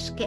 srdcařky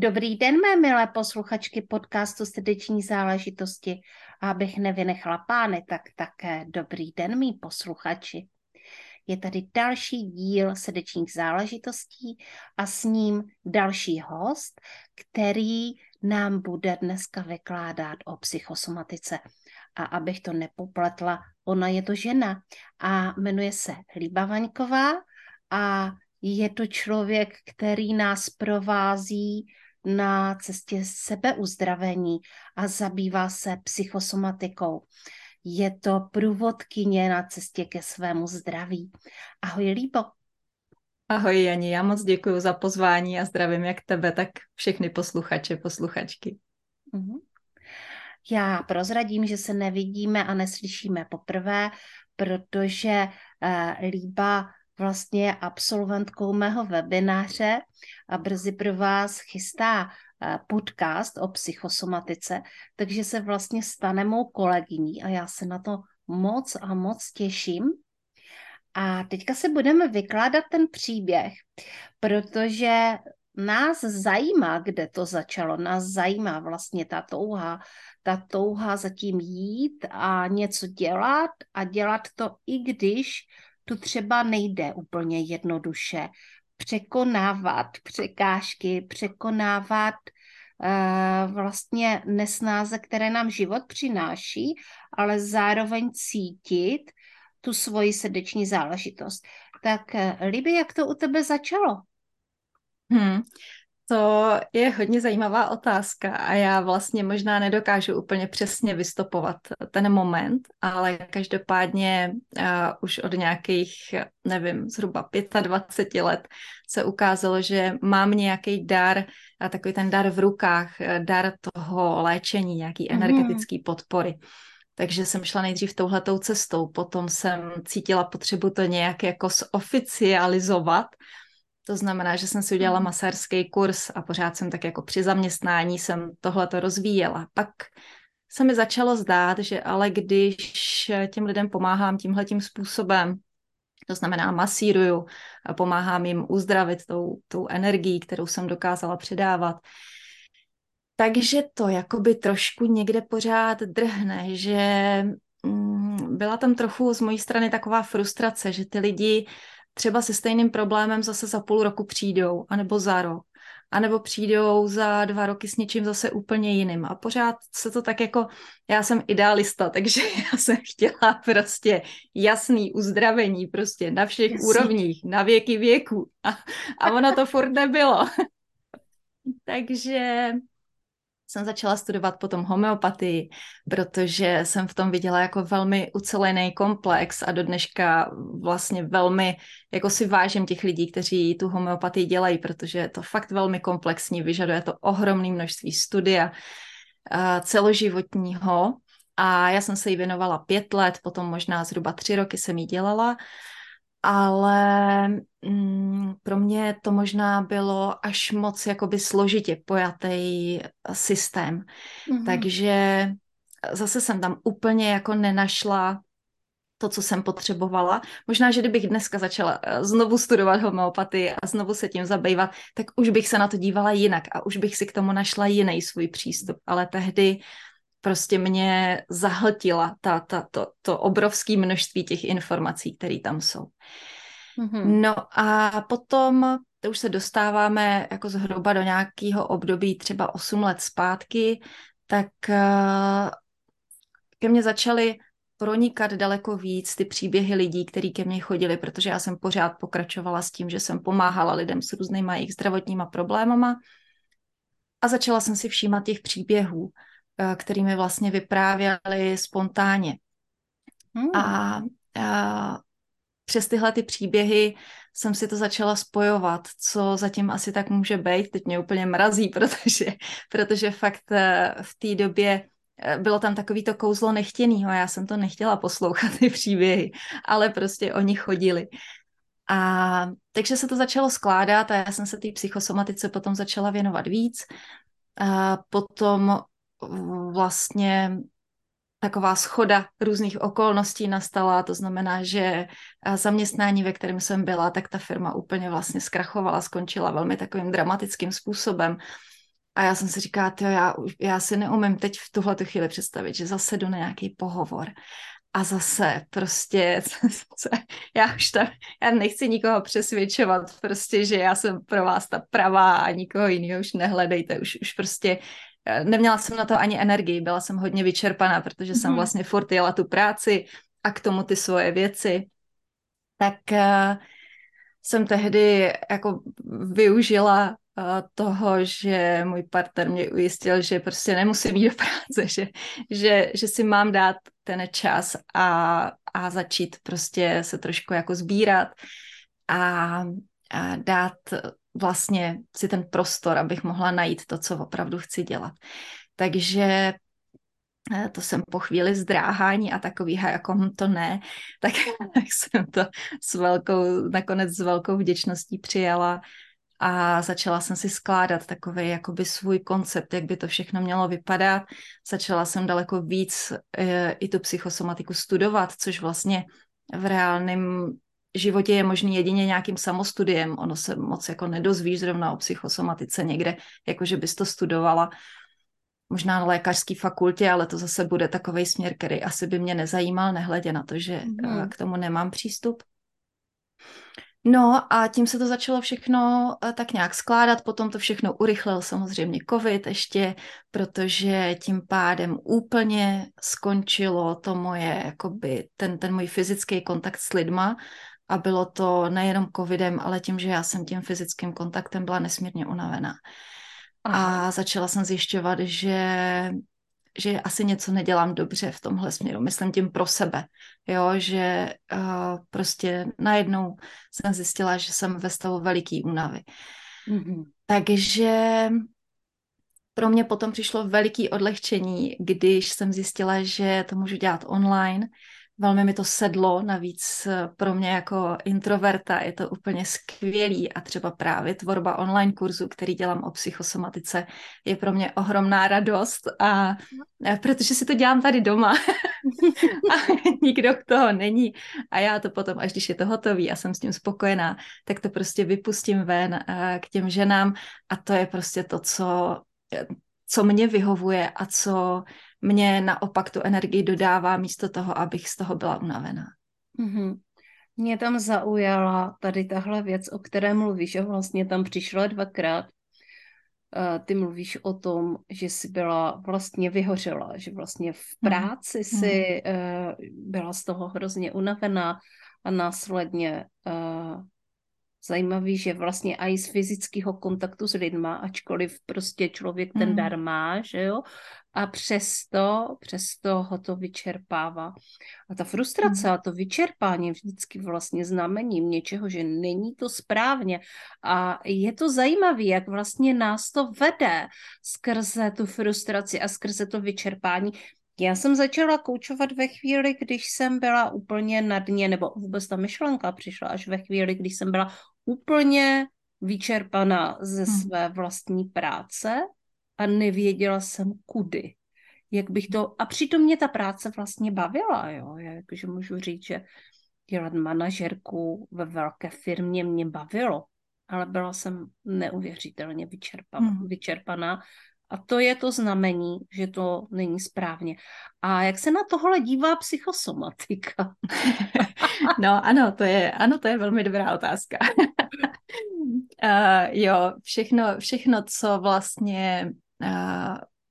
Dobrý den, mé milé posluchačky podcastu Srdeční záležitosti. A abych nevynechala pány, tak také dobrý den, mý posluchači. Je tady další díl Srdečních záležitostí a s ním další host, který nám bude dneska vykládat o psychosomatice. A abych to nepopletla, ona je to žena a jmenuje se Líba Vaňková a je to člověk, který nás provází na cestě sebeuzdravení a zabývá se psychosomatikou. Je to průvodkyně na cestě ke svému zdraví. Ahoj, Líbo. Ahoj, Jani, já moc děkuji za pozvání a zdravím jak tebe, tak všechny posluchače, posluchačky. Já prozradím, že se nevidíme a neslyšíme poprvé, protože Líba vlastně je absolventkou mého webináře a brzy pro vás chystá podcast o psychosomatice, takže se vlastně stane mou kolegyní a já se na to moc a moc těším. A teďka se budeme vykládat ten příběh, protože nás zajímá, kde to začalo, nás zajímá vlastně ta touha zatím jít a něco dělat a dělat to, i když to třeba nejde úplně jednoduše. Překonávat překážky, překonávat vlastně nesnáze, které nám život přináší, ale zároveň cítit tu svoji srdeční záležitost. Tak Liby, jak to u tebe začalo? To je hodně zajímavá otázka a já vlastně možná nedokážu úplně přesně vystopovat ten moment, ale každopádně už od nějakých, nevím, zhruba 25 let se ukázalo, že mám nějaký dar, takový ten dar v rukách, dar toho léčení, nějaký energetický podpory. Takže jsem šla nejdřív touhletou cestou, potom jsem cítila potřebu to nějak jako zoficializovat. To znamená, že jsem si udělala masérský kurz a pořád jsem tak jako při zaměstnání jsem tohleto rozvíjela. Pak se mi začalo zdát, že ale když těm lidem pomáhám tímhletím způsobem, to znamená masíruju, a pomáhám jim uzdravit tou energií, kterou jsem dokázala předávat, takže to jakoby trošku někde pořád drhne, že byla tam trochu z mojí strany taková frustrace, že ty lidi třeba se stejným problémem zase za půl roku přijdou, anebo za rok, anebo přijdou za 2 roky s něčím zase úplně jiným. A pořád se to tak jako, já jsem idealista, takže já jsem chtěla prostě jasný uzdravení prostě na všech úrovních, na věky věku. A ono to furt nebylo. Takže jsem začala studovat potom homeopatii, protože jsem v tom viděla jako velmi ucelený komplex a do dneška vlastně velmi, jako si vážím těch lidí, kteří tu homeopatii dělají, protože je to fakt velmi komplexní, vyžaduje to ohromné množství studia celoživotního a já jsem se jí věnovala 5 let, potom možná zhruba 3 roky jsem jí dělala, ale pro mě to možná bylo až moc jakoby složitě pojatý systém. Takže zase jsem tam úplně jako nenašla to, co jsem potřebovala. Možná, že kdybych dneska začala znovu studovat homeopatii a znovu se tím zabývat, tak už bych se na to dívala jinak a už bych si k tomu našla jiný svůj přístup. Ale tehdy prostě mě zahltila to obrovské množství těch informací, které tam jsou. No a potom, to už se dostáváme jako zhruba do nějakého období, třeba 8 let zpátky, tak ke mně začaly pronikat daleko víc ty příběhy lidí, kteří ke mně chodili, protože já jsem pořád pokračovala s tím, že jsem pomáhala lidem s různýma jejich zdravotníma problémama a začala jsem si všímat těch příběhů, kterými vlastně vyprávěli spontánně. A přes tyhle ty příběhy jsem si to začala spojovat, co zatím asi tak může být. Teď mě úplně mrazí, protože fakt v té době bylo tam takový to kouzlo nechtěného. Já jsem to nechtěla poslouchat, ty příběhy, ale prostě oni chodili. A takže se to začalo skládat a já jsem se té psychosomatice potom začala věnovat víc. A potom vlastně taková schoda různých okolností nastala, to znamená, že zaměstnání, ve kterém jsem byla, tak ta firma úplně vlastně zkrachovala, skončila velmi takovým dramatickým způsobem. A já jsem si říkala, já si neumím teď v tuhletu chvíli představit, že zase jdu na nějaký pohovor. A zase prostě, já nechci nikoho přesvědčovat, prostě, že já jsem pro vás ta pravá a nikoho jiného už nehledejte, už prostě neměla jsem na to ani energii, byla jsem hodně vyčerpaná, protože jsem vlastně furt jela tu práci a k tomu ty svoje věci. Tak jsem tehdy jako využila toho, že můj partner mě ujistil, že prostě nemusím jít do práce, že si mám dát ten čas a začít prostě se trošku jako sbírat a dát vlastně si ten prostor, abych mohla najít to, co opravdu chci dělat. Takže to jsem po chvíli zdráhání a takových, jako to ne, tak jsem to nakonec s velkou vděčností přijala a začala jsem si skládat takový jakoby svůj koncept, jak by to všechno mělo vypadat. Začala jsem daleko víc i tu psychosomatiku studovat, což vlastně v reálném životě je možný jedině nějakým samostudiem. Ono se moc jako nedozvíš zrovna o psychosomatice někde, jakože bys to studovala možná na lékařské fakultě, ale to zase bude takovej směr, který asi by mě nezajímal, nehledě na to, že k tomu nemám přístup. No a tím se to začalo všechno tak nějak skládat, potom to všechno urychlil samozřejmě covid ještě, protože tím pádem úplně skončilo to moje, jakoby ten můj fyzický kontakt s lidma a bylo to nejenom covidem, ale tím, že já jsem tím fyzickým kontaktem byla nesmírně unavená. A začala jsem zjišťovat, že asi něco nedělám dobře v tomhle směru, myslím tím pro sebe, jo, že prostě najednou jsem zjistila, že jsem ve stavu veliký únavy. Mm-hmm. Takže pro mě potom přišlo veliký odlehčení, když jsem zjistila, že to můžu dělat online, velmi mi to sedlo, navíc pro mě jako introverta je to úplně skvělý a třeba právě tvorba online kurzu, který dělám o psychosomatice, je pro mě ohromná radost, a protože si to dělám tady doma a nikdo k toho není a já to potom, až když je to hotový a jsem s tím spokojená, tak to prostě vypustím ven k těm ženám a to je prostě to, co mě vyhovuje a co mě naopak tu energii dodává místo toho, abych z toho byla unavená. Mm-hmm. Mě tam zaujala tady tahle věc, o které mluvíš, a vlastně tam přišla dvakrát. Ty mluvíš o tom, že jsi byla vlastně vyhořela, že vlastně v práci jsi byla z toho hrozně unavená a následně zajímavý, že vlastně i z fyzického kontaktu s lidma, ačkoliv prostě člověk ten dar má, že jo, a přesto ho to vyčerpává. A ta frustrace a to vyčerpání vždycky vlastně znamením něčeho, že není to správně. A je to zajímavé, jak vlastně nás to vede skrze tu frustraci a skrze to vyčerpání. Já jsem začala koučovat ve chvíli, když jsem byla úplně na dně, nebo vůbec ta myšlenka přišla až ve chvíli, když jsem byla úplně vyčerpaná ze své vlastní práce a nevěděla jsem kudy. Jak bych to... A přitom mě ta práce vlastně bavila, jo. Já jakože můžu říct, že dělat manažerku ve velké firmě mě bavilo, ale byla jsem neuvěřitelně vyčerpaná. A to je to znamení, že to není správně. A jak se na tohle dívá psychosomatika? No ano, to je velmi dobrá otázka. Jo, všechno, co vlastně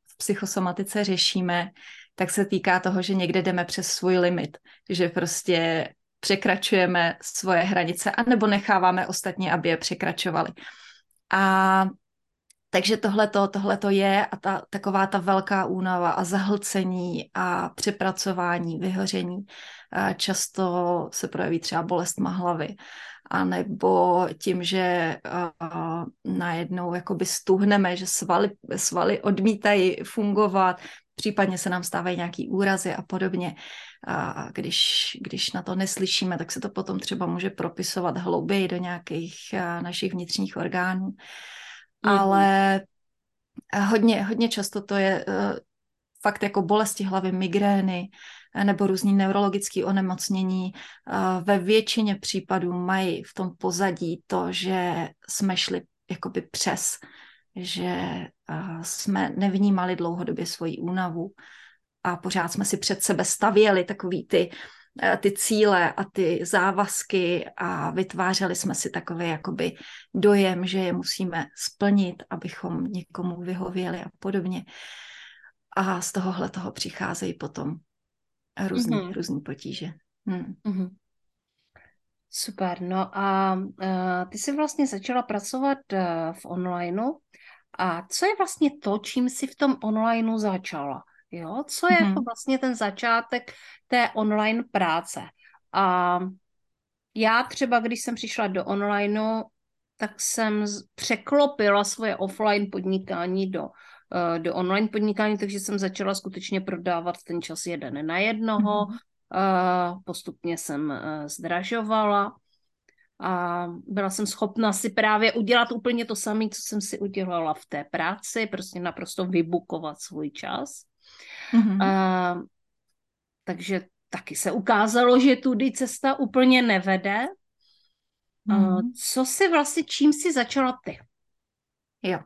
v psychosomatice řešíme, tak se týká toho, že někde jdeme přes svůj limit, že prostě překračujeme svoje hranice anebo necháváme ostatní, aby je překračovali. A takže tohleto je a taková ta velká únava a zahlcení a přepracování, vyhoření, často se projeví třeba bolestma hlavy. A nebo tím, že najednou jakoby stuhneme, že svaly odmítají fungovat, případně se nám stávají nějaký úrazy a podobně. A když na to neslyšíme, tak se to potom třeba může propisovat hlouběji do nějakých našich vnitřních orgánů. Ale hodně často to je fakt jako bolesti hlavy, migrény nebo různý neurologické onemocnění. Ve většině případů mají v tom pozadí to, že jsme šli jakoby přes, že jsme nevnímali dlouhodobě svoji únavu a pořád jsme si před sebe stavěli takový ty cíle a ty závazky a vytvářeli jsme si takový jakoby dojem, že je musíme splnit, abychom někomu vyhověli a podobně. A z tohohle toho přicházejí potom různý potíže. Super, no a ty jsi vlastně začala pracovat v onlineu a co je vlastně to, čím jsi v tom onlineu začala? Jo? Co je jako vlastně ten začátek té online práce? A já třeba, když jsem přišla do onlineu, tak jsem překlopila svoje offline podnikání do online podnikání, takže jsem začala skutečně prodávat ten čas jeden na jednoho, postupně jsem zdražovala a byla jsem schopna si právě udělat úplně to samé, co jsem si udělala v té práci, prostě naprosto vybukovat svůj čas. Takže taky se ukázalo, že tudy cesta úplně nevede. Co si vlastně, čím si začala ty? Jo,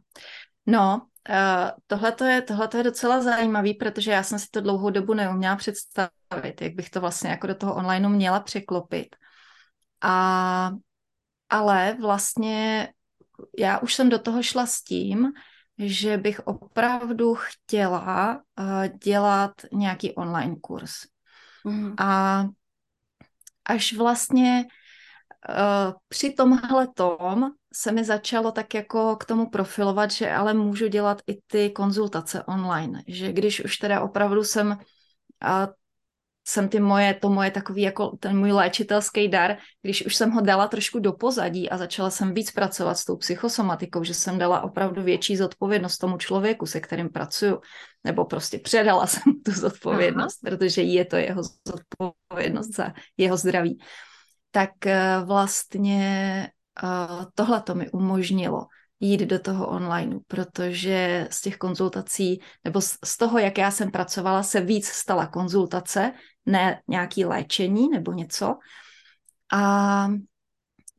no, tohle je docela zajímavý, protože já jsem si to dlouhou dobu neuměla představit, jak bych to vlastně jako do toho online měla překlopit. Ale vlastně já už jsem do toho šla s tím, že bych opravdu chtěla dělat nějaký online kurz. A až vlastně při tomhletom se mi začalo tak jako k tomu profilovat, že ale můžu dělat i ty konzultace online, že když už teda opravdu jsem to moje takový jako ten můj léčitelský dar, když už jsem ho dala trošku do pozadí a začala jsem víc pracovat s tou psychosomatikou, že jsem dala opravdu větší zodpovědnost tomu člověku, se kterým pracuju, nebo prostě předala jsem tu zodpovědnost, protože je to jeho zodpovědnost za jeho zdraví. Tak vlastně tohle to mi umožnilo jít do toho online, protože z těch konzultací, nebo z toho, jak já jsem pracovala, se víc stala konzultace, ne nějaké léčení nebo něco. A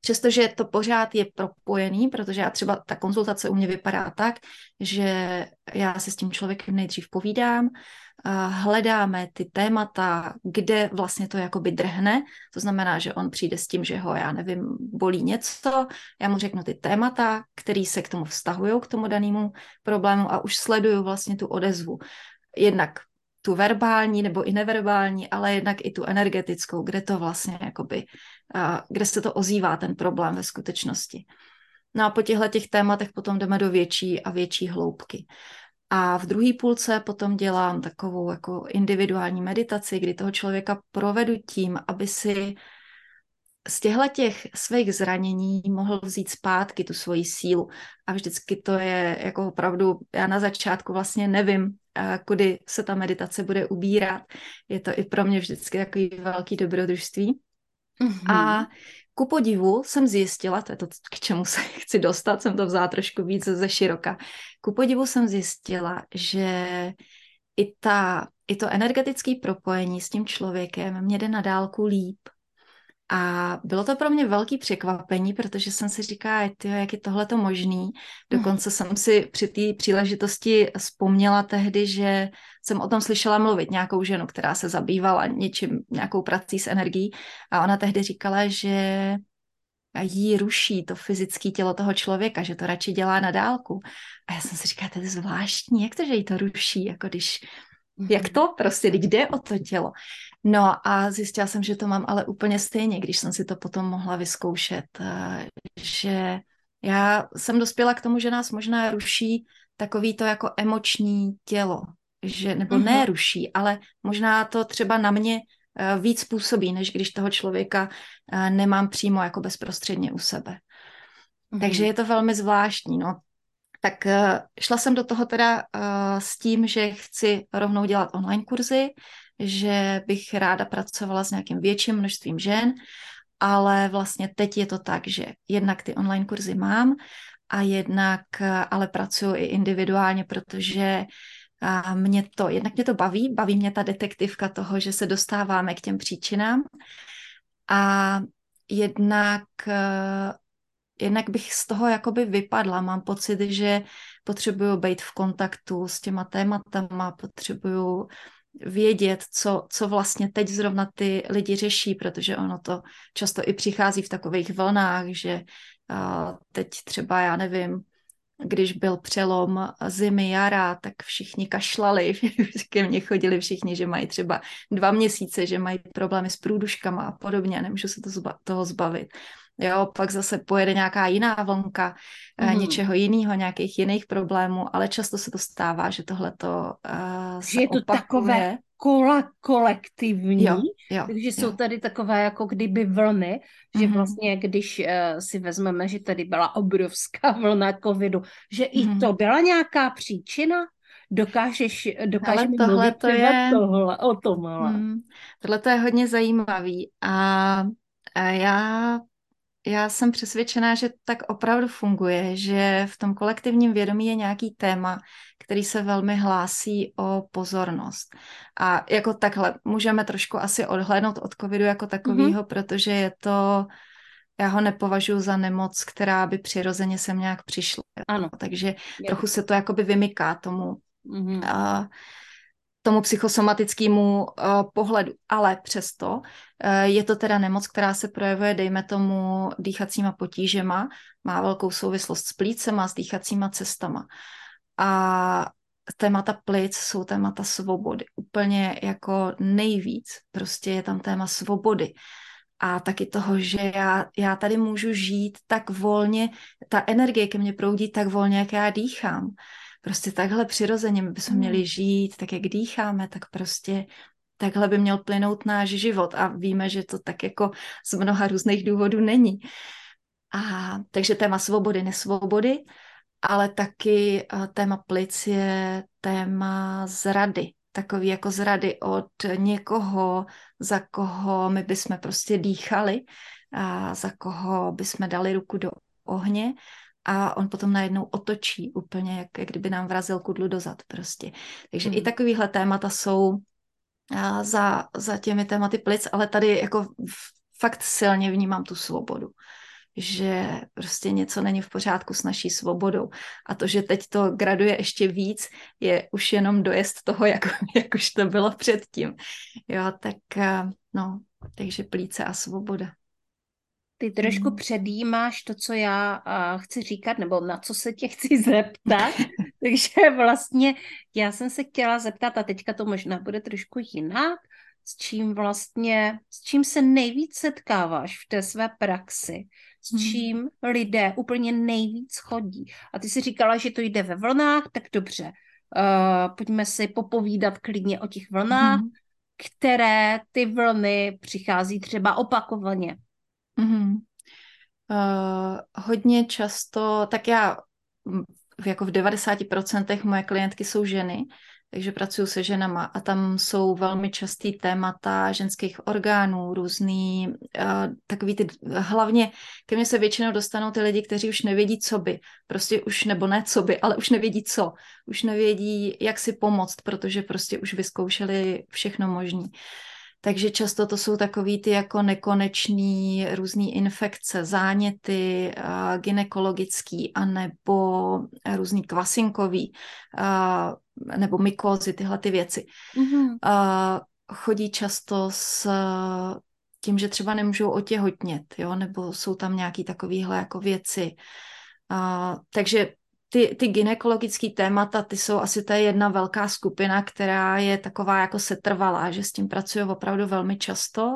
přestože to pořád je propojený, protože já třeba ta konzultace u mě vypadá tak, že já se s tím člověkem nejdřív povídám, hledáme ty témata, kde vlastně to jakoby drhne, to znamená, že on přijde s tím, že ho, já nevím, bolí něco, já mu řeknu ty témata, které se k tomu vztahují, k tomu danému problému a už sleduju vlastně tu odezvu. Jednak tu verbální nebo i neverbální, ale jednak i tu energetickou, kde to vlastně jakoby, kde se to ozývá ten problém ve skutečnosti. No a po těchto tématech potom jdeme do větší a větší hloubky. A v druhé půlce potom dělám takovou jako individuální meditaci, kdy toho člověka provedu tím, aby si z těch svých zranění mohl vzít zpátky tu svoji sílu. A vždycky to je jako opravdu, já na začátku vlastně nevím, kudy se ta meditace bude ubírat. Je to i pro mě vždycky takový velký dobrodružství. A ku podivu jsem zjistila, to je to, k čemu se chci dostat, jsem to vzala trošku víc ze široka. Ku podivu jsem zjistila, že i to energetické propojení s tím člověkem mě jde na dálku líp. A bylo to pro mě velký překvapení, protože jsem si říkala, jak je tohleto možný. Dokonce jsem si při té příležitosti vzpomněla tehdy, že jsem o tom slyšela mluvit nějakou ženu, která se zabývala něčím, nějakou prací s energií. A ona tehdy říkala, že jí ruší to fyzické tělo toho člověka, že to radši dělá na dálku. A já jsem si říkala, to je zvláštní, jak to, že jí to ruší, jako když... Jak to prostě, jde o to tělo. No a zjistila jsem, že to mám ale úplně stejně, když jsem si to potom mohla vyzkoušet, že já jsem dospěla k tomu, že nás možná ruší takový to jako emoční tělo, že, nebo neruší, ale možná to třeba na mě víc působí, než když toho člověka nemám přímo jako bezprostředně u sebe. Mm-hmm. Takže je to velmi zvláštní, no. Tak šla jsem do toho teda s tím, že chci rovnou dělat online kurzy, že bych ráda pracovala s nějakým větším množstvím žen, ale vlastně teď je to tak, že jednak ty online kurzy mám a jednak ale pracuji i individuálně, protože mě to baví mě ta detektivka toho, že se dostáváme k těm příčinám a jednak bych z toho jakoby vypadla. Mám pocit, že potřebuju být v kontaktu s těma tématama, potřebuju vědět, co vlastně teď zrovna ty lidi řeší, protože ono to často i přichází v takových vlnách, že teď třeba, já nevím, když byl přelom zimy, jara, tak všichni kašlali, ke mně chodili všichni, že mají třeba 2 měsíce, že mají problémy s průduškama a podobně, a nemůžu se toho zbavit. Jo, pak zase pojede nějaká jiná vlnka, něčeho jiného, nějakých jiných problémů, ale často se to stává, že tohleto se je to opakuje. Takové kola kolektivní, takže jsou tady takové jako kdyby vlny, že vlastně když si vezmeme, že tady byla obrovská vlna covidu, že i to byla nějaká příčina. Dokážeš mluvit o tomhle. Tohleto je hodně zajímavý a já jsem přesvědčená, že tak opravdu funguje, že v tom kolektivním vědomí je nějaký téma, který se velmi hlásí o pozornost. A jako takhle můžeme trošku asi odhlédnout od covidu jako takového, protože je to, já ho nepovažuji za nemoc, která by přirozeně sem nějak přišla. Ano. Takže trochu se to jakoby vymyká tomu psychosomatickému pohledu, ale přesto je to teda nemoc, která se projevuje, dejme tomu, dýchacíma potížema, má velkou souvislost s plícema, s dýchacíma cestama. A témata plic jsou témata svobody, úplně jako nejvíc, prostě je tam téma svobody. A taky toho, že já tady můžu žít tak volně, ta energie ke mně proudí tak volně, jak já dýchám. Prostě takhle přirozeně bychom měli žít, tak jak dýcháme, tak prostě takhle by měl plynout náš život a víme, že to tak jako z mnoha různých důvodů není. A takže téma svobody, nesvobody, ale taky téma plic je téma zrady. Takový jako zrady od někoho, za koho my bychom prostě dýchali, a za koho bychom dali ruku do ohně. A on potom najednou otočí úplně, jak kdyby nám vrazil kudlu dozad prostě. Takže i takovýhle témata jsou za těmi tématy plic, ale tady jako fakt silně vnímám tu svobodu. Že prostě něco není v pořádku s naší svobodou. A to, že teď to graduje ještě víc, je už jenom dojezd toho, jak už to bylo předtím. Jo, tak no, takže plíce a svoboda. Ty trošku předjímáš to, co já chci říkat, nebo na co se tě chci zeptat. Takže vlastně já jsem se chtěla zeptat, a teďka to možná bude trošku jinak, s čím se nejvíc setkáváš v té své praxi, s čím lidé úplně nejvíc chodí. A ty jsi říkala, že to jde ve vlnách, tak dobře, pojďme si popovídat klidně o těch vlnách, které ty vlny přichází třeba opakovaně. Hodně často, tak já jako v 90% moje klientky jsou ženy, takže pracuju se ženama a tam jsou velmi častý témata ženských orgánů, různý, takový ty, hlavně ke mně se většinou dostanou ty lidi, kteří už nevědí, co by, prostě už, nebo ne co by, ale už nevědí co, už nevědí, jak si pomoct, protože prostě už vyzkoušeli všechno možné. Takže často to jsou takový ty jako nekonečný různý infekce, záněty gynekologický anebo různý kvasinkový nebo mykózy, tyhle ty věci. Chodí často s tím, že třeba nemůžou otěhotnět, jo? Nebo jsou tam nějaký takovýhle jako věci. Takže ty gynekologické témata, ty jsou asi ta jedna velká skupina, která je taková jako setrvalá, že s tím pracuju opravdu velmi často.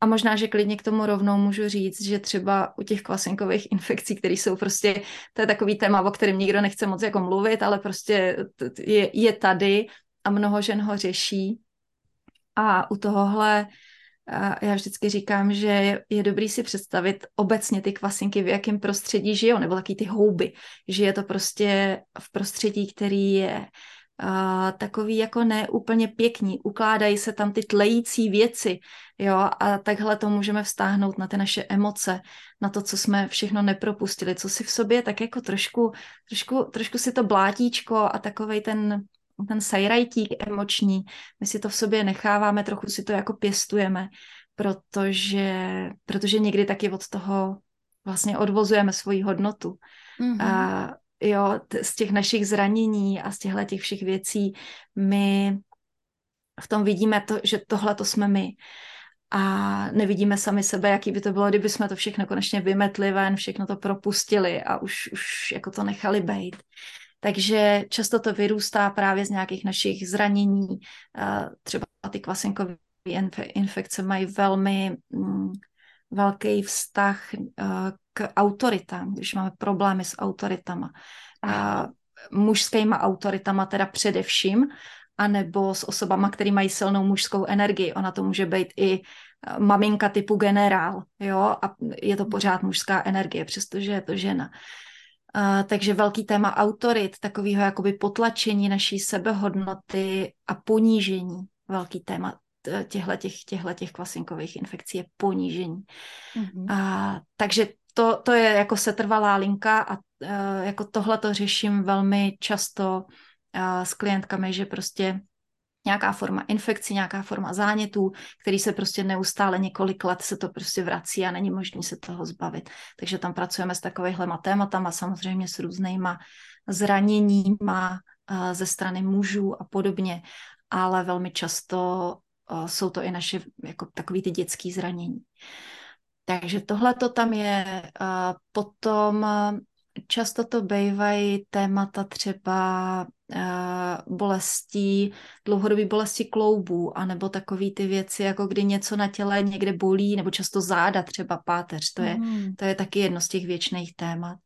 A možná, že klidně k tomu rovnou můžu říct, že třeba u těch kvasinkových infekcí, které jsou prostě, to je takový téma, o kterém nikdo nechce moc jako mluvit, ale prostě je tady a mnoho žen ho řeší. A u tohohle já vždycky říkám, že je dobrý si představit obecně ty kvasinky, v jakém prostředí žijou, nebo taky ty houby, že je to prostě v prostředí, který je takový jako ne úplně pěkný, ukládají se tam ty tlející věci, jo, a takhle to můžeme vztáhnout na ty naše emoce, na to, co jsme všechno nepropustili, co si v sobě tak jako trošku si to blátíčko a takovej ten sajrajtík emoční, my si to v sobě necháváme, trochu si to jako pěstujeme, protože někdy taky od toho vlastně odvozujeme svoji hodnotu. Mm-hmm. A jo, z těch našich zranění a z těchto těch všech věcí my v tom vidíme to, že tohle to jsme my. A nevidíme sami sebe, jaký by to bylo, kdyby jsme to všechno konečně vymetli ven, všechno to propustili a už jako to nechali bejt. Takže často to vyrůstá právě z nějakých našich zranění. Třeba ty kvasinkové infekce mají velmi velký vztah k autoritám, když máme problémy s autoritama. Mužskýma autoritama teda především, anebo s osobama, který mají silnou mužskou energii. Ona to může být i maminka typu generál, jo, a je to pořád mužská energie, přestože je to žena. Takže velký téma autorit, takového jakoby potlačení naší sebehodnoty a ponížení, velký téma těchto kvasinkových infekcí je ponížení. Mm-hmm. Takže to je jako setrvalá linka a jako tohle to řeším velmi často s klientkami, že prostě nějaká forma infekcí, nějaká forma zánětů, který se prostě neustále několik let se to prostě vrací a není možné se toho zbavit. Takže tam pracujeme s takovýhlema tématama, samozřejmě s různýma zraněníma ze strany mužů a podobně, ale velmi často jsou to i naše jako takový ty dětský zranění. Takže tohle to tam je. Potom často to bývají témata třeba bolestí, dlouhodobý bolesti kloubů, anebo takový ty věci, jako kdy něco na těle někde bolí, nebo často záda, třeba páteř. To je taky jedno z těch věčných témat,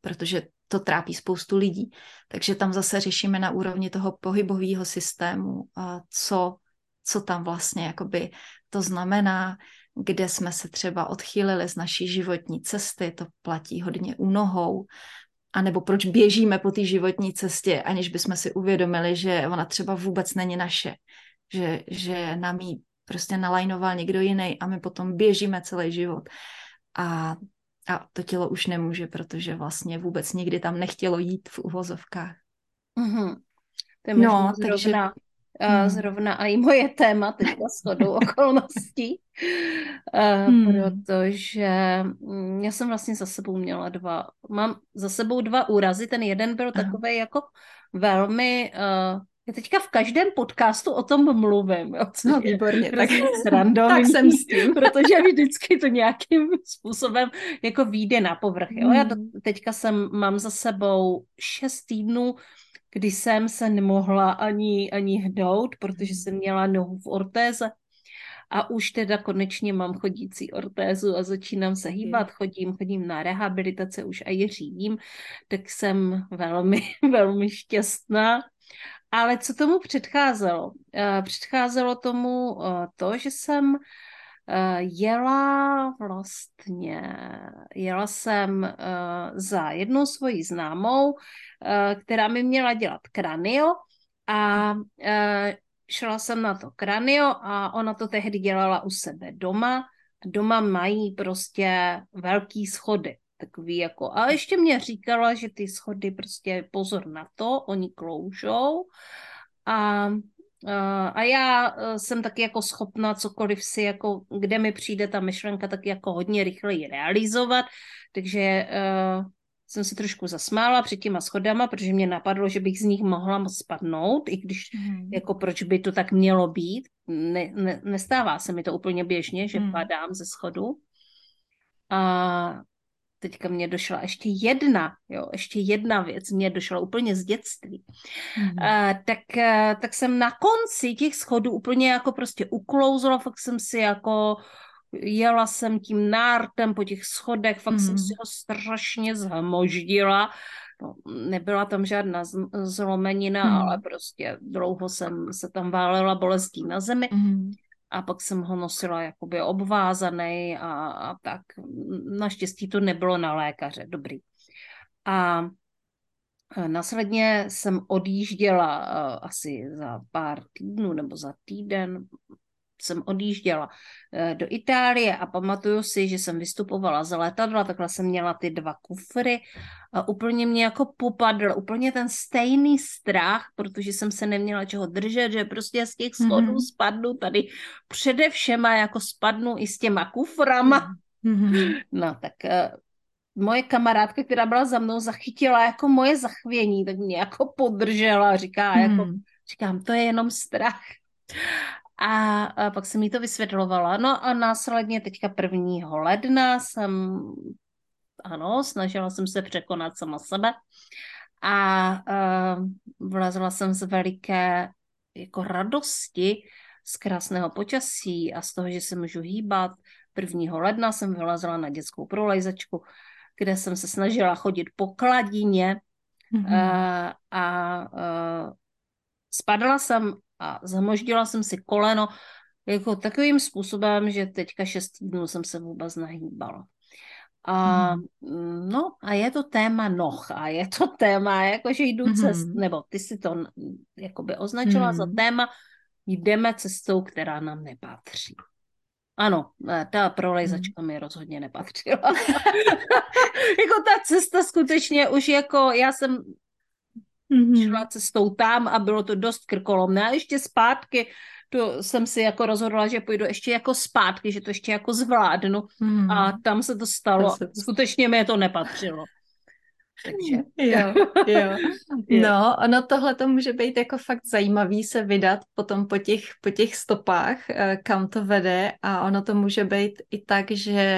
protože to trápí spoustu lidí. Takže tam zase řešíme na úrovni toho pohybového systému, co tam vlastně jakoby to znamená, kde jsme se třeba odchýlili z naší životní cesty, to platí hodně u nohou, anebo proč běžíme po té životní cestě, aniž bychom si uvědomili, že ona třeba vůbec není naše, že nám ji prostě nalajnoval někdo jiný a my potom běžíme celý život. A to tělo už nemůže, protože vlastně vůbec nikdy tam nechtělo jít v uvozovkách. Mm-hmm. To je možná zrovna. Zrovna i moje téma teďka shodou okolností, protože já jsem vlastně mám za sebou dva úrazy, ten jeden byl takovej jako velmi, já teďka v každém podcastu o tom mluvím, jo, no, výborně, tak jsem s tím, protože vždycky to nějakým způsobem jako vyjde na povrch, jo, já teďka mám za sebou 6 týdnů, kdy jsem se nemohla ani hnout, protože jsem měla nohu v ortéze a už teda konečně mám chodící ortézu a začínám se hýbat, chodím na rehabilitace už a ji řídím, tak jsem velmi, velmi šťastná. Ale co tomu předcházelo? Předcházelo tomu to, že jsem jela jsem za jednou svojí známou, která mi měla dělat kranio a šla jsem na to kranio a ona to tehdy dělala u sebe doma. Doma mají prostě velký schody, takový jako, a ještě mě říkala, že ty schody prostě pozor na to, oni kloužou a já jsem taky jako schopná cokoliv si, jako, kde mi přijde ta myšlenka, tak jako hodně rychleji realizovat, takže jsem se trošku zasmála před těma schodama, protože mě napadlo, že bych z nich mohla spadnout, i když jako proč by to tak mělo být. Nestává se mi to úplně běžně, že padám ze schodu. A teďka mě došla ještě jedna věc, mě došla úplně z dětství. Tak jsem na konci těch schodů úplně jako prostě uklouzla, fakt jsem si jako jela jsem tím nártem po těch schodech, fakt jsem si ho strašně zhmoždila, nebyla tam žádná zlomenina, ale prostě dlouho jsem se tam válela bolestí na zemi a pak jsem ho nosila jakoby obvázaný a tak. Naštěstí to nebylo na lékaře, dobrý. A následně jsem odjížděla asi za pár týdnů nebo za týden, jsem odjížděla do Itálie a pamatuju si, že jsem vystupovala z letadla, takhle jsem měla ty dva kufry a úplně mě jako popadl, úplně ten stejný strach, protože jsem se neměla čeho držet, že prostě z těch schodů spadnu tady především a jako spadnu i s těma kuframa. No tak moje kamarádka, která byla za mnou, zachytila jako moje zachvění, tak mě jako podržela, říká, jako, říkám, to je jenom strach. A pak jsem jí to vysvětlovala. No a následně teďka 1. ledna jsem, ano, snažila jsem se překonat sama sebe a vlezla jsem z veliké jako radosti z krásného počasí a z toho, že se můžu hýbat. 1. ledna jsem vylezla na dětskou prolejzačku, kde jsem se snažila chodit po kladině a spadla jsem a zamoždila jsem si koleno jako takovým způsobem, že teďka 6 týdnů jsem se vůbec nahýbala. A, no a je to téma noh a je to téma, jakože jdu cest, nebo ty si to jakoby označila za téma, jdeme cestou, která nám nepatří. Ano, ta prolejzačka mi rozhodně nepatřila. Jako ta cesta skutečně už jako, já jsem šla cestou tam a bylo to dost krkolomné. A ještě zpátky, to jsem si jako rozhodla, že půjdu ještě jako zpátky, že to ještě jako zvládnu. A tam se to stalo. Skutečně mi to nepatřilo. Takže. Jo. No, ono tohle to může být jako fakt zajímavý se vydat potom po těch stopách, kam to vede, a ono to může být i tak, že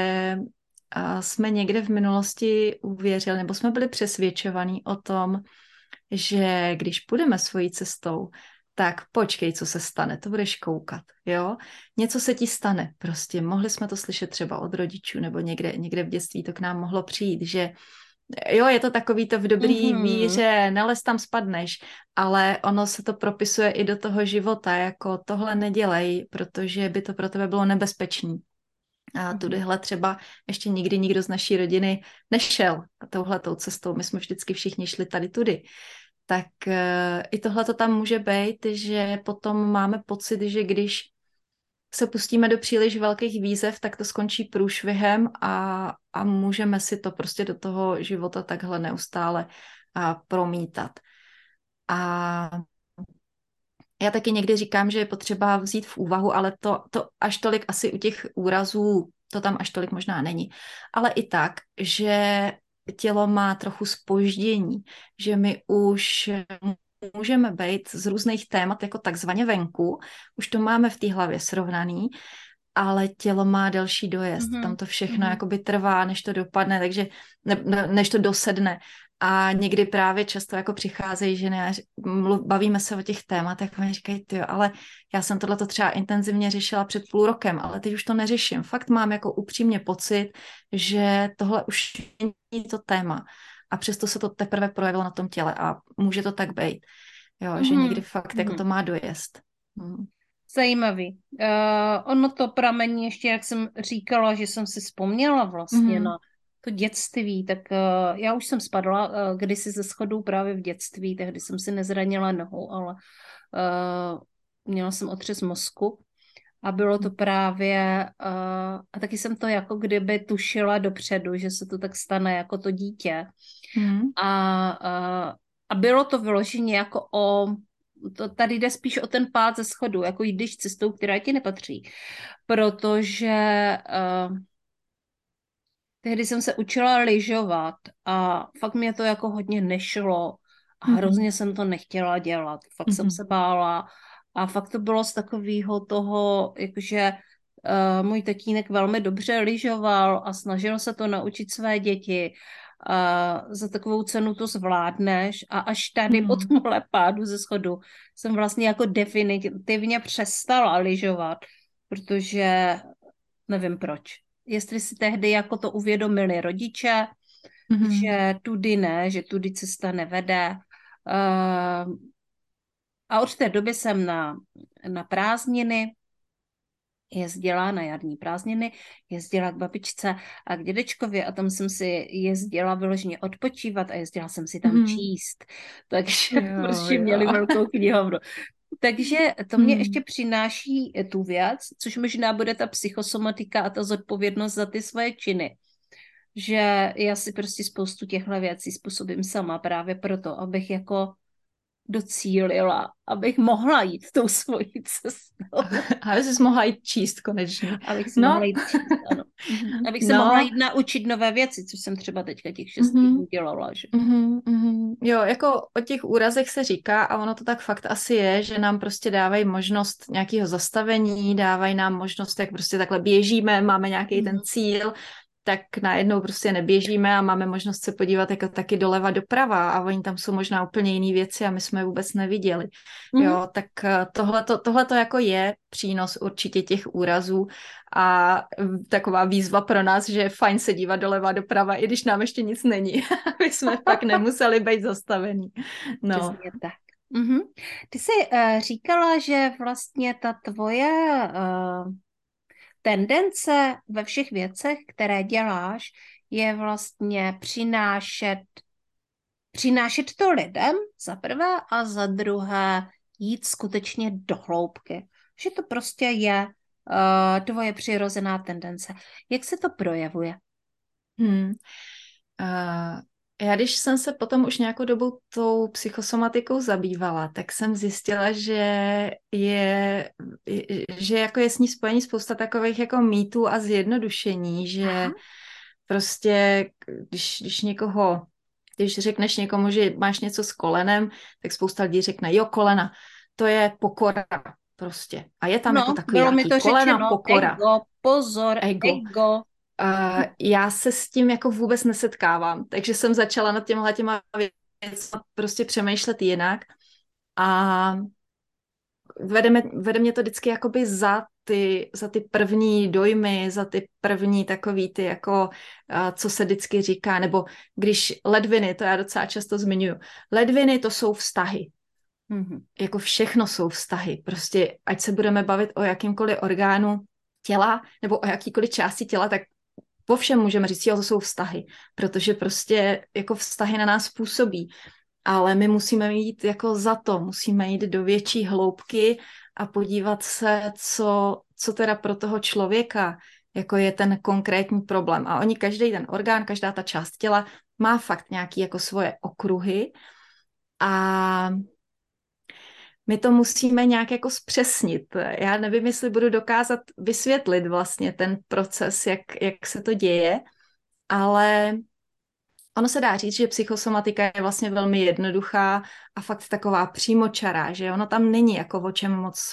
jsme někde v minulosti uvěřili, nebo jsme byli přesvědčovaní o tom, že když půjdeme svojí cestou, tak počkej, co se stane, to budeš koukat, jo? Něco se ti stane prostě. Mohli jsme to slyšet třeba od rodičů, nebo někde v dětství to k nám mohlo přijít, že jo, je to takový to v dobrý víře, nelez tam spadneš, ale ono se to propisuje i do toho života, jako tohle nedělej, protože by to pro tebe bylo nebezpečný. A tudyhle třeba ještě nikdy nikdo z naší rodiny nešel touhletou cestou, my jsme vždycky všichni šli tady tudy. Tak i tohle to tam může být, že potom máme pocit, že když se pustíme do příliš velkých výzev, tak to skončí průšvihem a můžeme si to prostě do toho života takhle neustále promítat. A já taky někdy říkám, že je potřeba vzít v úvahu, ale to až tolik asi u těch úrazů, to tam až tolik možná není. Ale i tak, že tělo má trochu zpoždění, že my už můžeme být z různých témat jako takzvaně venku, už to máme v té hlavě srovnaný, ale tělo má delší dojezd, tam to všechno jakoby trvá, než to dopadne, takže než to dosedne. A někdy právě často jako přicházejí ženy a bavíme se o těch tématech a oni říkají, tyjo, ale já jsem tohleto třeba intenzivně řešila před 0,5 rokem, ale teď už to neřeším. Fakt mám jako upřímně pocit, že tohle už není to téma. A přesto se to teprve projevilo na tom těle a může to tak být, jo, že někdy fakt jako to má dojezd. Zajímavý. Ono to pramení ještě, jak jsem říkala, že jsem si vzpomněla vlastně na to dětství, tak já už jsem spadla kdysi ze schodů právě v dětství, tehdy jsem si nezranila nohu, ale měla jsem otřes mozku a bylo to právě, a taky jsem to jako kdyby tušila dopředu, že se to tak stane jako to dítě. A bylo to vyloženě jako tady jde spíš o ten pád ze schodu, jako jdeš cestou, která ti nepatří. Protože tehdy jsem se učila lyžovat a fakt mě to jako hodně nešlo a hrozně jsem to nechtěla dělat. Fakt jsem se bála a fakt to bylo z takového toho, jakože můj tatínek velmi dobře lyžoval a snažil se to naučit své děti. Za takovou cenu to zvládneš a až tady po tomhle pádu ze schodu jsem vlastně jako definitivně přestala lyžovat, protože nevím proč. Jestli si tehdy jako to uvědomili rodiče, mm-hmm. že tudy ne, že tudy cesta nevede. A od té doby jsem na prázdniny jezdila, na jarní prázdniny, jezdila k babičce a k dědečkovi a tam jsem si jezdila vyloženě odpočívat a jezdila jsem si tam číst. Takže prostě měli velkou knihovnu. Takže to mě ještě přináší tu věc, což možná bude ta psychosomatika a ta zodpovědnost za ty svoje činy. Že já si prostě spoustu těchto věcí způsobím sama právě proto, abych jako docílila, abych mohla jít tou svojí cestou. Aby jsi mohla jít číst konečně. Abych se mohla jít číst, ano. Abych se mohla jít naučit nové věci, což jsem třeba teďka těch 6 týdnů dělala. Že? Jo, jako o těch úrazech se říká a ono to tak fakt asi je, že nám prostě dávají možnost nějakého zastavení, dávají nám možnost, jak prostě takhle běžíme, máme nějaký ten cíl, tak najednou prostě neběžíme a máme možnost se podívat jako taky doleva doprava a oni tam jsou možná úplně jiný věci a my jsme je vůbec neviděli. Jo, tak tohleto jako je přínos určitě těch úrazů a taková výzva pro nás, že je fajn se dívat doleva doprava, i když nám ještě nic není. My jsme pak nemuseli být zastavení. No. Přesně tak. Mm-hmm. Ty jsi říkala, že vlastně ta tvoje... tendence ve všech věcech, které děláš, je vlastně přinášet to lidem za prvé a za druhé jít skutečně do hloubky. Že to prostě je tvoje přirozená tendence. Jak se to projevuje? Já když jsem se potom už nějakou dobu tou psychosomatikou zabývala, tak jsem zjistila, že jako je s ní spojení spousta takových jako mýtů a zjednodušení, že prostě když řekneš někomu, že máš něco s kolenem, tak spousta lidí řekne, jo, kolena, to je pokora prostě. A je tam jako takový nějaký kolena, řečeno, pokora. Ego, pozor, ego. Já se s tím jako vůbec nesetkávám, takže jsem začala nad těma věcmi prostě přemýšlet jinak a vede mě to vždycky jakoby za ty první dojmy, za ty první takový ty jako, co se vždycky říká, nebo když ledviny, to já docela často zmiňuju, ledviny to jsou vztahy. Mm-hmm. Jako všechno jsou vztahy, prostě ať se budeme bavit o jakýmkoliv orgánu těla nebo o jakýkoliv části těla, tak po všem můžeme říct, jo, to jsou vztahy, protože prostě jako vztahy na nás působí, ale my musíme jít jako za to, musíme jít do větší hloubky a podívat se, co teda pro toho člověka jako je ten konkrétní problém. A oni každý ten orgán, každá ta část těla má fakt nějaký jako svoje okruhy a my to musíme nějak jako zpřesnit. Já nevím, jestli budu dokázat vysvětlit vlastně ten proces, jak se to děje, ale ono se dá říct, že psychosomatika je vlastně velmi jednoduchá a fakt taková přímočará, že ono tam není jako o čem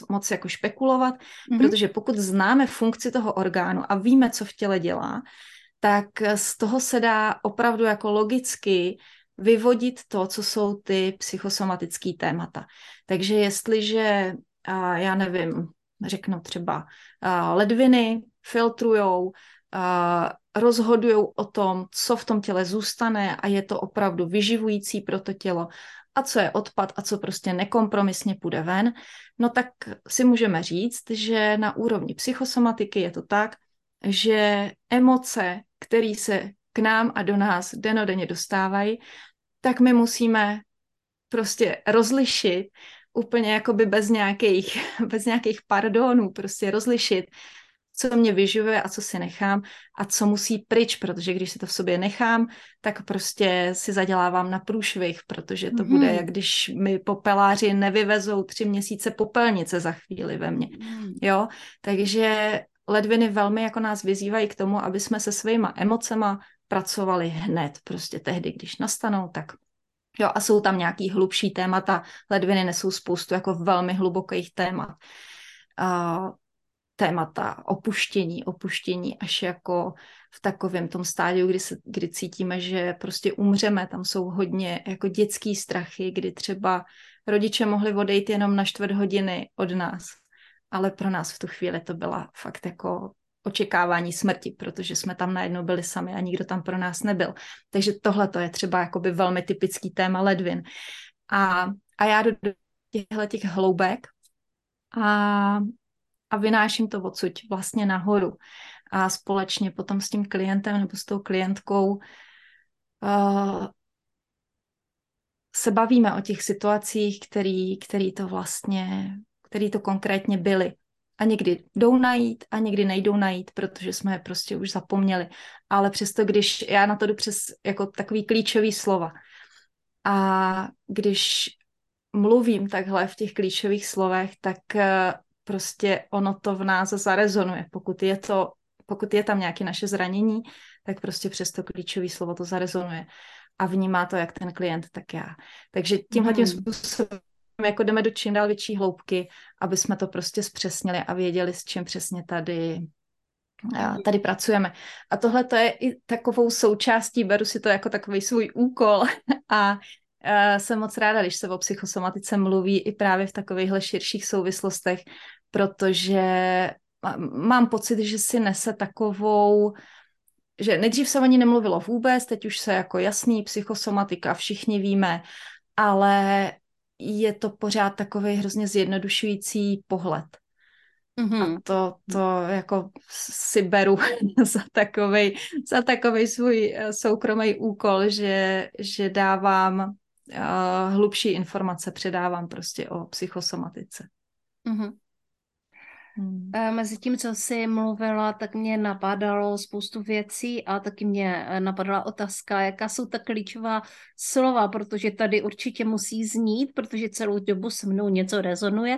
moc jako špekulovat, protože pokud známe funkci toho orgánu a víme, co v těle dělá, tak z toho se dá opravdu jako logicky vyvodit to, co jsou ty psychosomatické témata. Takže jestliže, já nevím, řeknu třeba ledviny filtrujou, rozhodujou o tom, co v tom těle zůstane a je to opravdu vyživující pro to tělo a co je odpad a co prostě nekompromisně půjde ven, no tak si můžeme říct, že na úrovni psychosomatiky je to tak, že emoce, které se k nám a do nás denodenně dostávají, tak my musíme prostě rozlišit úplně jakoby bez nějakých pardonů, prostě rozlišit, co mě vyživuje a co si nechám a co musí pryč, protože když si to v sobě nechám, tak prostě si zadělávám na průšvih, protože to bude, jak když mi popeláři nevyvezou 3 měsíce popelnice za chvíli ve mně. Jo? Takže ledviny velmi jako nás vyzývají k tomu, aby jsme se svýma emocema pracovali hned, prostě tehdy, když nastanou, tak jo, a jsou tam nějaký hlubší témata, ledviny nesou spoustu jako velmi hlubokých témat. Témata opuštění, až jako v takovém tom stádiu, kdy cítíme, že prostě umřeme, tam jsou hodně jako dětský strachy, kdy třeba rodiče mohli odejít jenom na 1/4 hodiny od nás, ale pro nás v tu chvíli to byla fakt jako očekávání smrti, protože jsme tam najednou byli sami a nikdo tam pro nás nebyl. Takže tohle to je třeba jakoby velmi typický téma ledvin. A já jdu do těch hloubek a vynáším to odsud vlastně nahoru. A společně potom s tím klientem nebo s tou klientkou se bavíme o těch situacích, který to konkrétně byly. A někdy jdou najít a někdy nejdou najít, protože jsme je prostě už zapomněli. Ale přesto, když já na to jdu přes jako takový klíčový slova a když mluvím takhle v těch klíčových slovech, tak prostě ono to v nás zarezonuje. Pokud je tam nějaké naše zranění, tak prostě přes to klíčové slovo to zarezonuje. A vnímá to jak ten klient, tak já. Takže tímhletím způsobem jako jdeme do čím dál větší hloubky, aby jsme to prostě zpřesnili a věděli, s čím přesně tady pracujeme. A tohle to je i takovou součástí, beru si to jako takový svůj úkol a jsem moc ráda, když se o psychosomatice mluví i právě v takovýchhle širších souvislostech, protože mám pocit, že si nese takovou, že nejdřív se o ní nemluvilo vůbec, teď už se jako jasný psychosomatika, všichni víme, ale je to pořád takový hrozně zjednodušující pohled. Mm-hmm. A to jako si beru za takovej svůj soukromý úkol, že dávám hlubší informace, předávám prostě o psychosomatice. Mm-hmm. Mezi tím, co jsi mluvila, tak mě napadalo spoustu věcí a taky mě napadla otázka, jaká jsou ta klíčová slova, protože tady určitě musí znít, protože celou dobu se mnou něco rezonuje.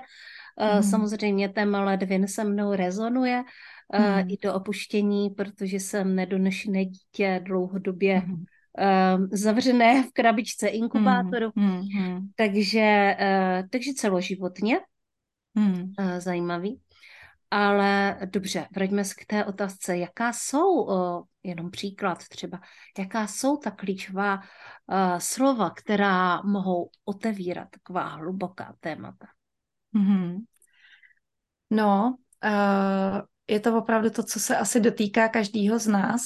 Samozřejmě téma ledvin se mnou rezonuje i do opuštění, protože jsem nedonešené dítě dlouhodobě zavřené v krabičce inkubátoru, takže celoživotně zajímavý. Ale dobře, vraťme se k té otázce, jaká jsou, jenom příklad třeba, jaká jsou ta klíčová slova, která mohou otevírat taková hluboká témata? Mm-hmm. No, je to opravdu to, co se asi dotýká každýho z nás.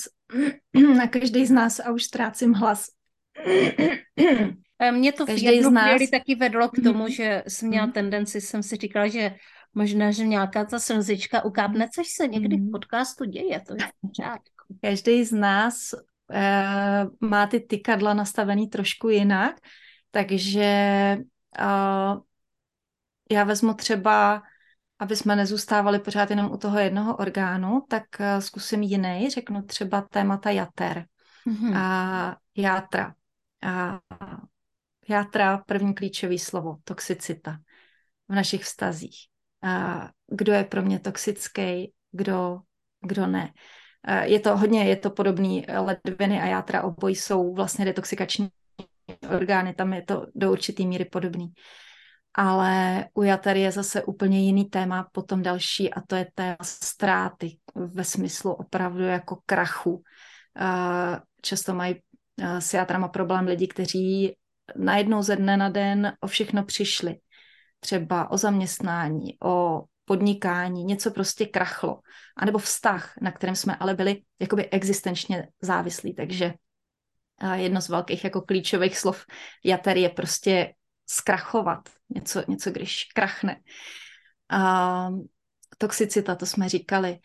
Na každý z nás a už ztrácím hlas. Mě to v jednu chvíli taky vedlo k tomu, že jsem měla tendenci, jsem si říkala, že možná, že nějaká ta slzička ukápne, což se někdy v podcastu děje, to je pořádku. Každý z nás má ty tykadla nastavený trošku jinak, takže já vezmu třeba, aby jsme nezůstávali pořád jenom u toho jednoho orgánu, tak zkusím jiný, řeknu třeba témata jater a játra. Játra, první klíčové slovo, toxicita v našich vztazích. Kdo je pro mě toxický, kdo ne. Je to podobný, ledviny a játra obojí jsou vlastně detoxikační orgány, tam je to do určitý míry podobný. Ale u jater je zase úplně jiný téma, potom další, a to je téma ztráty ve smyslu opravdu jako krachu. Často mají s játrama problém lidi, kteří najednou ze dne na den o všechno přišli. Třeba o zaměstnání, o podnikání, něco prostě krachlo. A nebo vztah, na kterém jsme ale byli jakoby existenčně závislí. Takže jedno z velkých jako klíčových slov jater je prostě zkrachovat. Něco když krachne. Toxicita, to jsme říkali.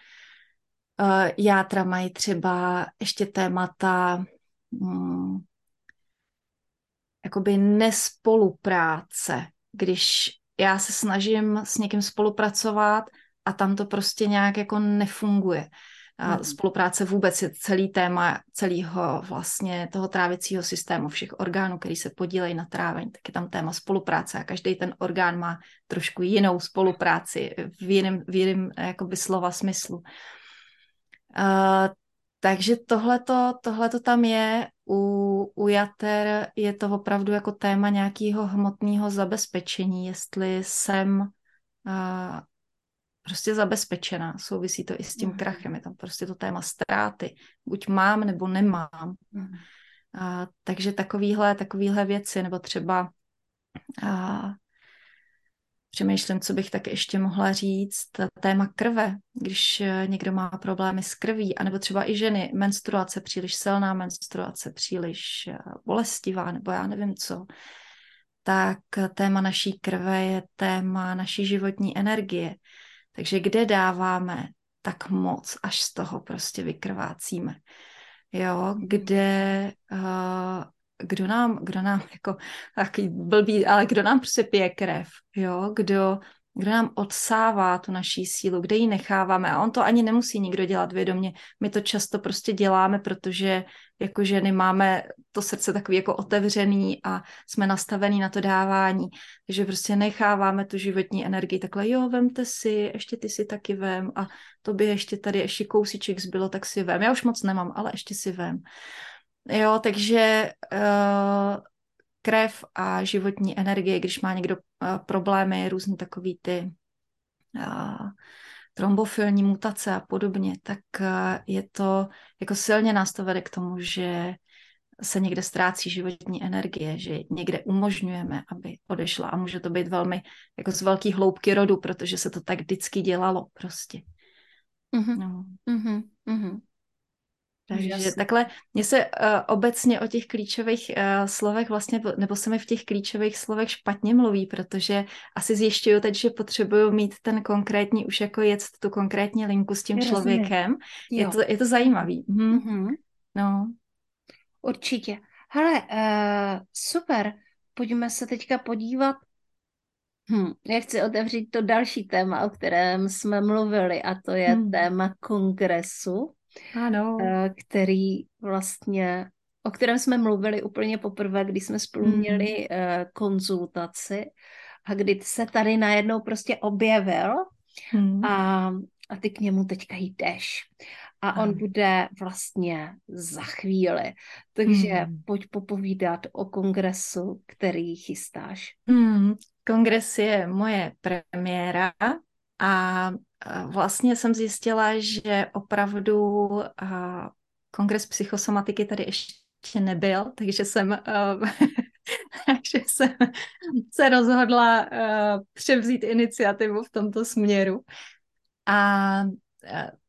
Játra mají třeba ještě témata jakoby nespolupráce. Když já se snažím s někým spolupracovat a tam to prostě nějak jako nefunguje. Spolupráce vůbec je celý téma celého vlastně toho trávicího systému, všech orgánů, který se podílejí na trávení, tak je tam téma spolupráce a každý ten orgán má trošku jinou spolupráci v jiném jakoby slova smyslu. Takže tohleto tam je, u jater je to opravdu jako téma nějakého hmotného zabezpečení, jestli jsem prostě zabezpečená, souvisí to i s tím krachem, je tam prostě to téma ztráty, buď mám nebo nemám. Takže takovýhle věci, nebo třeba Přemýšlím, co bych tak ještě mohla říct. Téma krve, když někdo má problémy s krví, anebo třeba i ženy, menstruace příliš silná, menstruace příliš bolestivá, nebo já nevím co, tak téma naší krve je téma naší životní energie. Takže kde dáváme tak moc, až z toho prostě vykrvácíme. Jo, kde... Kdo nám jako takový blbý, ale kdo nám prostě pije krev, jo, kdo nám odsává tu naší sílu, kde ji necháváme, a on to ani nemusí nikdo dělat vědomě, my to často prostě děláme, protože jako ženy máme to srdce takový jako otevřený a jsme nastavený na to dávání, takže prostě necháváme tu životní energii takhle, jo, vemte si, ještě ty si taky vem a tobě ještě tady ještě kousíček zbylo, tak si vem, já už moc nemám, ale ještě si vem. Jo, takže krev a životní energie, když má někdo problémy, různý takový ty trombofilní mutace a podobně, tak je to, jako silně nás to vede k tomu, že se někde ztrácí životní energie, že někde umožňujeme, aby odešla, a může to být velmi, jako z velký hloubky rodu, protože se to tak vždycky dělalo prostě. Mm-hmm. No. Mm-hmm. Mm-hmm. Takže jasný. Takhle, mně se obecně o těch klíčových slovech vlastně, nebo se mi v těch klíčových slovech špatně mluví, protože asi zjišťuju teď, že potřebuju mít ten konkrétní, už jako jet tu konkrétní linku s tím jasný. Člověkem. Je to zajímavý. Mm-hmm. No. Určitě. Hele, super, pojďme se teďka podívat. Já chci otevřít to další téma, o kterém jsme mluvili, a to je téma kongresu. Ano. O kterém jsme mluvili úplně poprvé, když jsme spolu měli konzultaci a kdy se tady najednou prostě objevil a ty k němu teďka jdeš. A on bude vlastně za chvíli. Takže pojď popovídat o kongresu, který chystáš. Kongres je moje premiéra a vlastně jsem zjistila, že opravdu kongres psychosomatiky tady ještě nebyl, takže jsem se rozhodla převzít iniciativu v tomto směru. A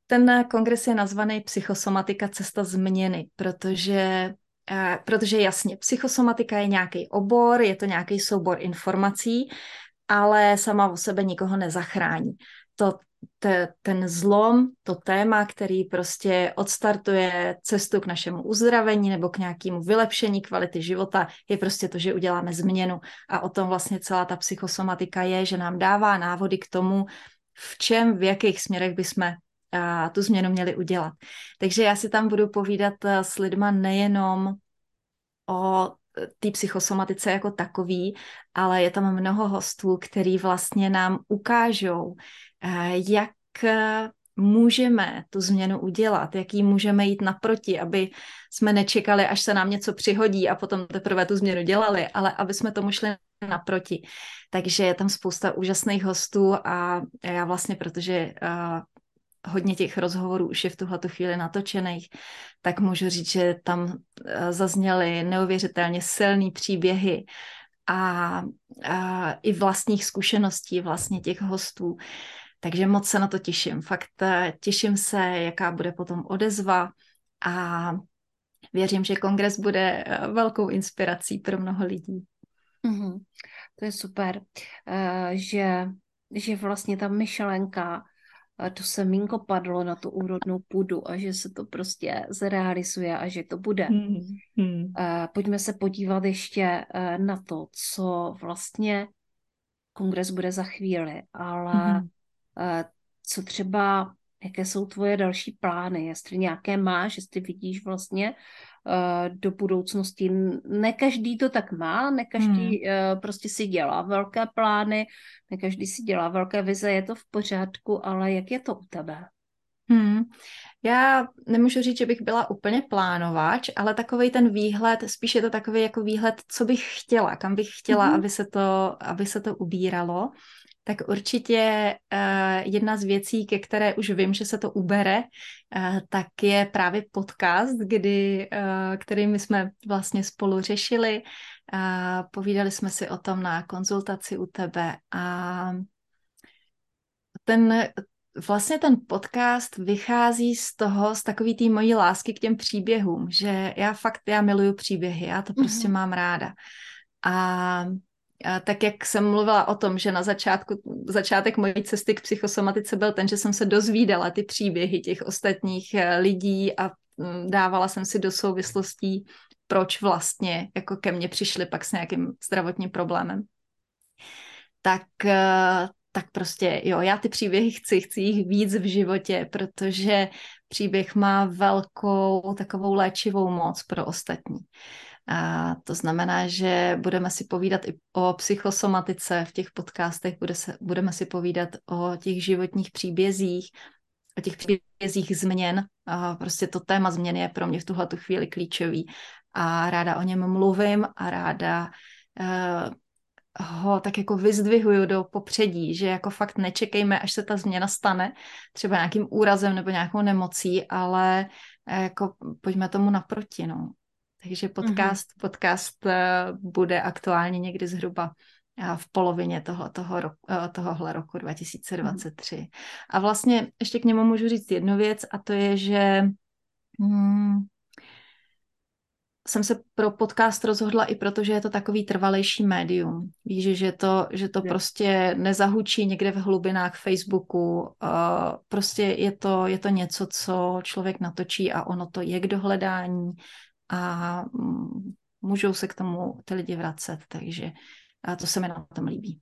ten kongres je nazvaný Psychosomatika a cesta změny, protože jasně, psychosomatika je nějaký obor, je to nějaký soubor informací, ale sama o sebe nikoho nezachrání. Ten zlom, to téma, který prostě odstartuje cestu k našemu uzdravení nebo k nějakému vylepšení kvality života, je prostě to, že uděláme změnu. A o tom vlastně celá ta psychosomatika je, že nám dává návody k tomu, v jakých směrech bychom tu změnu měli udělat. Takže já si tam budu povídat s lidma nejenom o té psychosomatice jako takový, ale je tam mnoho hostů, který vlastně nám ukážou, jak můžeme tu změnu udělat, jak jí můžeme jít naproti, aby jsme nečekali, až se nám něco přihodí a potom teprve tu změnu dělali, ale aby jsme tomu šli naproti. Takže je tam spousta úžasných hostů a já vlastně, protože hodně těch rozhovorů už je v tuhleto chvíli natočených, tak můžu říct, že tam zazněly neuvěřitelně silný příběhy a i vlastních zkušeností vlastně těch hostů. Takže moc se na to těším. Fakt těším se, jaká bude potom odezva, a věřím, že kongres bude velkou inspirací pro mnoho lidí. Mm-hmm. To je super, že vlastně ta myšlenka, to semínko padlo na tu úrodnou půdu a že se to prostě zrealizuje a že to bude. Pojďme se podívat ještě na to, co vlastně kongres bude za chvíli, ale co třeba, jaké jsou tvoje další plány, jestli nějaké máš, jestli vidíš vlastně do budoucnosti. Ne každý to tak má, ne každý prostě si dělá velké plány, ne každý si dělá velké vize, je to v pořádku, ale jak je to u tebe? Já nemůžu říct, že bych byla úplně plánovač, ale takovej ten výhled, spíš je to takový jako výhled, co bych chtěla, kam bych chtěla, aby se to ubíralo. tak určitě jedna z věcí, ke které už vím, že se to ubere, tak je právě podcast, který my jsme vlastně spolu řešili. Povídali jsme si o tom na konzultaci u tebe a ten podcast vychází z toho, z takové té mojí lásky k těm příběhům, že já miluju příběhy, já to prostě mám ráda. A tak, jak jsem mluvila o tom, že na začátek mojí cesty k psychosomatice byl ten, že jsem se dozvídala ty příběhy těch ostatních lidí a dávala jsem si do souvislostí, proč vlastně jako ke mně přišli pak s nějakým zdravotním problémem. Tak prostě jo, já ty příběhy chci jich víc v životě, protože příběh má velkou takovou léčivou moc pro ostatní. A to znamená, že budeme si povídat i o psychosomatice v těch podcastech, budeme si povídat o těch životních příbězích, o těch příbězích změn. A prostě to téma změny je pro mě v tuhletu chvíli klíčový a ráda o něm mluvím a ráda ho tak jako vyzdvihuju do popředí, že jako fakt nečekejme, až se ta změna stane, třeba nějakým úrazem nebo nějakou nemocí, ale jako pojďme tomu naproti, no. Takže podcast bude aktuálně někdy zhruba v polovině tohohle roku 2023. Mm-hmm. A vlastně ještě k němu můžu říct jednu věc, a to je, že jsem se pro podcast rozhodla i proto, že je to takový trvalejší médium. Víš, že to prostě nezahučí někde v hlubinách Facebooku. Prostě je to něco, co člověk natočí a ono to je k dohledání a můžou se k tomu ty lidi vracet, takže to se mi na tom líbí.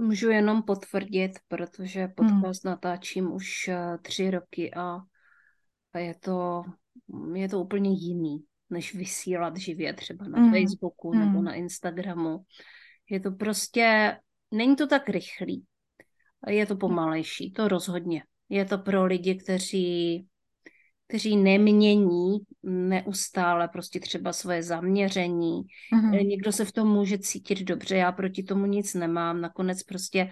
Můžu jenom potvrdit, protože podcast natáčím už 3 roky a je to úplně jiný, než vysílat živě třeba na Facebooku nebo na Instagramu. Je to prostě, není to tak rychlý, je to pomalejší, to rozhodně. Je to pro lidi, kteří nemění neustále prostě třeba svoje zaměření. Mm-hmm. Někdo se v tom může cítit dobře, já proti tomu nic nemám. Nakonec prostě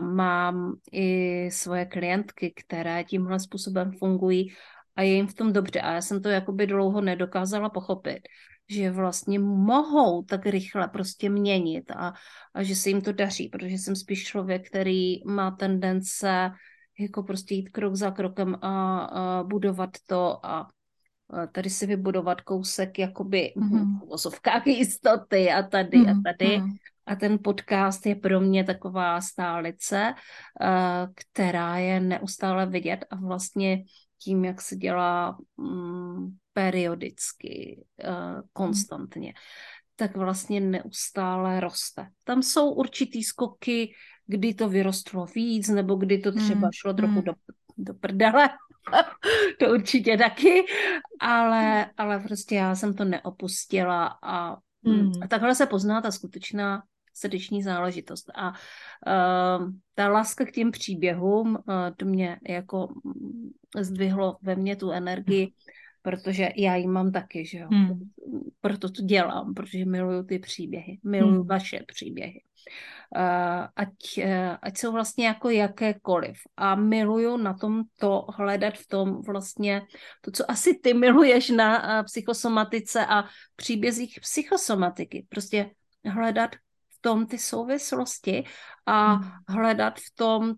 mám i svoje klientky, které tímhle způsobem fungují a je jim v tom dobře. A já jsem to jakoby dlouho nedokázala pochopit, že vlastně mohou tak rychle prostě měnit a že se jim to daří, protože jsem spíš člověk, který má tendence jako prostě jít krok za krokem a budovat to a tady si vybudovat kousek jakoby v uvozovkách jistoty a tady. A ten podcast je pro mě taková stálice, která je neustále vidět a vlastně tím, jak se dělá periodicky, konstantně, tak vlastně neustále roste. Tam jsou určitý skoky, kdy to vyrostlo víc, nebo kdy to třeba šlo trochu do prdele. To určitě taky. Ale prostě já jsem to neopustila. A takhle se pozná ta skutečná srdeční záležitost. A ta láska k těm příběhům, to mě jako zdvihlo ve mně tu energii, protože já ji mám taky, že jo. Proto to dělám, protože miluju ty příběhy, miluju vaše příběhy. Ať jsou vlastně jako jakékoliv. A miluju na tom to hledat v tom vlastně to, co asi ty miluješ na psychosomatice a příbězích psychosomatiky. Prostě hledat v tom ty souvislosti a hledat v tom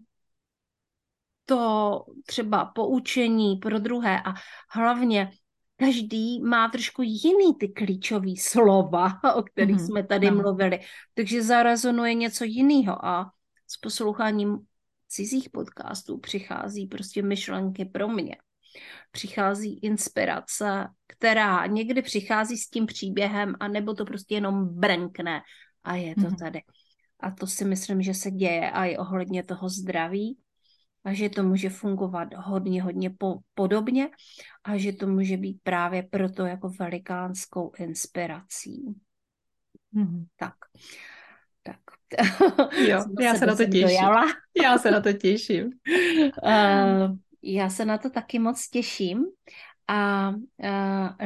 to třeba poučení pro druhé a hlavně každý má trošku jiný ty klíčové slova, o kterých jsme tady mluvili. Takže zarezonuje něco jiného a s posloucháním cizích podcastů přichází prostě myšlenky pro mě. Přichází inspirace, která někdy přichází s tím příběhem a nebo to prostě jenom brnkne a je to tady. A to si myslím, že se děje a i ohledně toho zdraví. A že to může fungovat hodně podobně a že to může být právě proto jako velikánskou inspirací. Tak. Jo, já se na to těším. Já se na to taky moc těším. A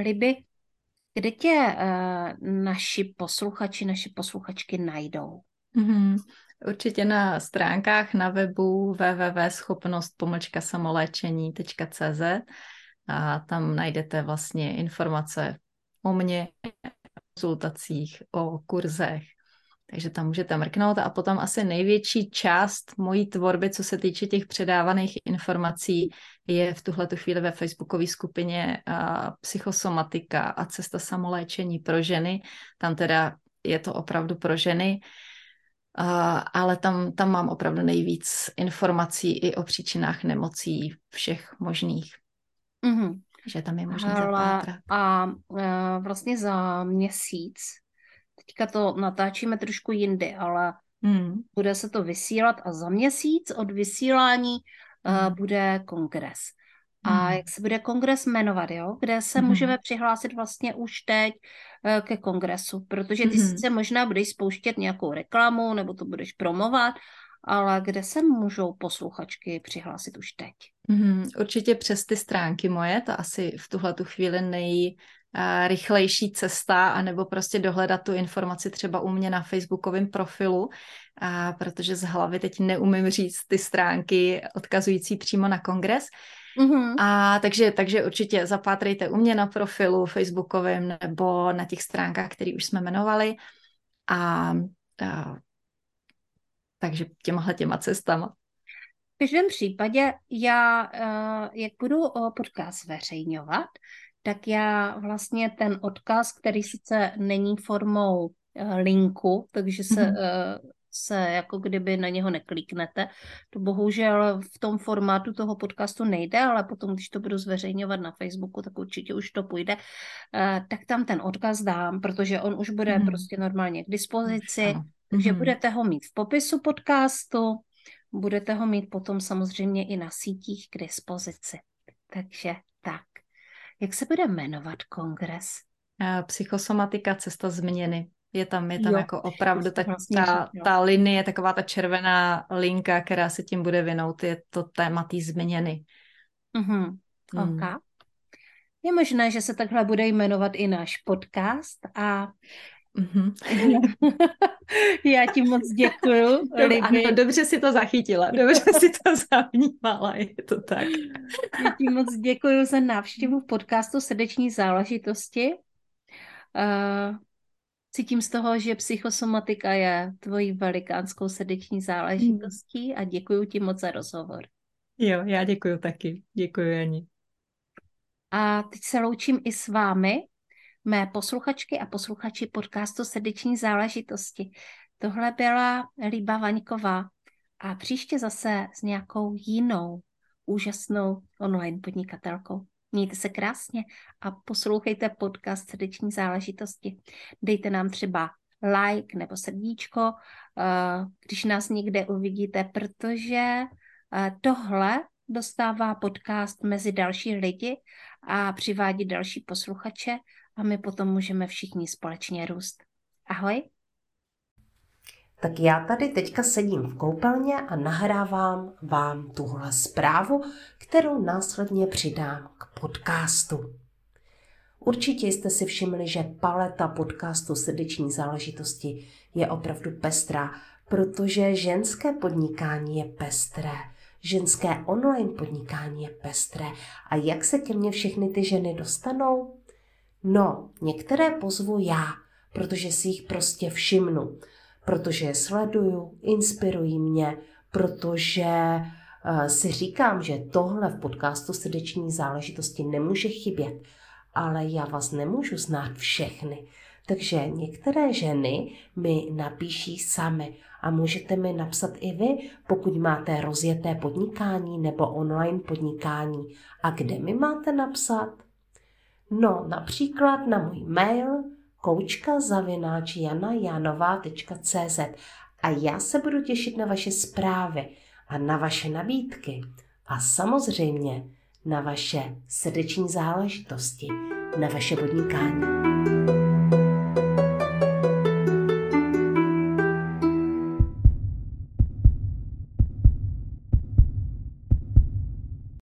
Liby, kde tě naši posluchači, naše posluchačky najdou? Určitě na stránkách na webu www.schopnost-samoléčení.cz a tam najdete vlastně informace o mně, o konzultacích, o kurzech. Takže tam můžete mrknout a potom asi největší část mojí tvorby, co se týče těch předávaných informací, je v tuhletu chvíli ve facebookové skupině Psychosomatika a cesta samoléčení pro ženy. Tam teda je to opravdu pro ženy, ale tam mám opravdu nejvíc informací i o příčinách nemocí všech možných. Mm-hmm. Že tam je možné zapátrat. A vlastně za měsíc, teďka to natáčíme trošku jindy, ale bude se to vysílat a za měsíc od vysílání bude kongres. A jak se bude kongres jmenovat, jo? Kde se můžeme přihlásit vlastně už teď ke kongresu, protože ty sice možná budeš spouštět nějakou reklamu nebo to budeš promovat, ale kde se můžou posluchačky přihlásit už teď? Určitě přes ty stránky moje, to asi v tuhletu chvíli nejrychlejší cesta, anebo prostě dohledat tu informaci třeba u mě na facebookovém profilu, protože z hlavy teď neumím říct ty stránky odkazující přímo na kongres. A takže určitě zapátrejte u mě na profilu facebookovém nebo na těch stránkách, které už jsme jmenovali. Takže těma cestama. V každém případě já, jak budu podcast zveřejňovat, tak já vlastně ten odkaz, který sice není formou linku, takže se jako kdyby na něho nekliknete. To bohužel v tom formátu toho podcastu nejde, ale potom, když to budu zveřejňovat na Facebooku, tak určitě už to půjde, tak tam ten odkaz dám, protože on už bude prostě normálně k dispozici, takže budete ho mít v popisu podcastu, budete ho mít potom samozřejmě i na sítích k dispozici. Takže tak. Jak se bude jmenovat kongres? Psychosomatika, cesta změny. Je tam jo, jako opravdu ta linie, taková ta červená linka, která se tím bude vinout, je to téma té změny. Okay. Je možné, že se takhle bude jmenovat i náš podcast a já ti moc děkuju. Ano, dobře si to zachytila, dobře si to zavnímala, je to tak. Já ti moc děkuju za návštěvu podcastu Srdeční záležitosti. Cítím z toho, že psychosomatika je tvojí velikánskou srdeční záležitostí a děkuju ti moc za rozhovor. Jo, já děkuju taky. Děkuju, Jani. A teď se loučím i s vámi, mé posluchačky a posluchači podcastu Srdeční záležitosti. Tohle byla Líba Vaňková a příště zase s nějakou jinou úžasnou online podnikatelkou. Mějte se krásně a poslouchejte podcast Srdeční záležitosti. Dejte nám třeba like nebo srdíčko, když nás někde uvidíte, protože tohle dostává podcast mezi další lidi a přivádí další posluchače a my potom můžeme všichni společně růst. Ahoj! Tak já tady teďka sedím v koupelně a nahrávám vám tuhle zprávu, kterou následně přidám k podcastu. Určitě jste si všimli, že paleta podcastu Srdeční záležitosti je opravdu pestrá, protože ženské podnikání je pestré, ženské online podnikání je pestré. A jak se ke mně všechny ty ženy dostanou? No, některé pozvu já, protože si jich prostě všimnu. Protože je sleduju, inspirují mě, protože si říkám, že tohle v podcastu Srdeční záležitosti nemůže chybět, ale já vás nemůžu znát všechny. Takže některé ženy mi napíší sami a můžete mi napsat i vy, pokud máte rozjeté podnikání nebo online podnikání. A kde mi máte napsat? No, například na můj mail koučka@janajanova.cz a já se budu těšit na vaše zprávy a na vaše nabídky a samozřejmě na vaše srdeční záležitosti, na vaše podnikání.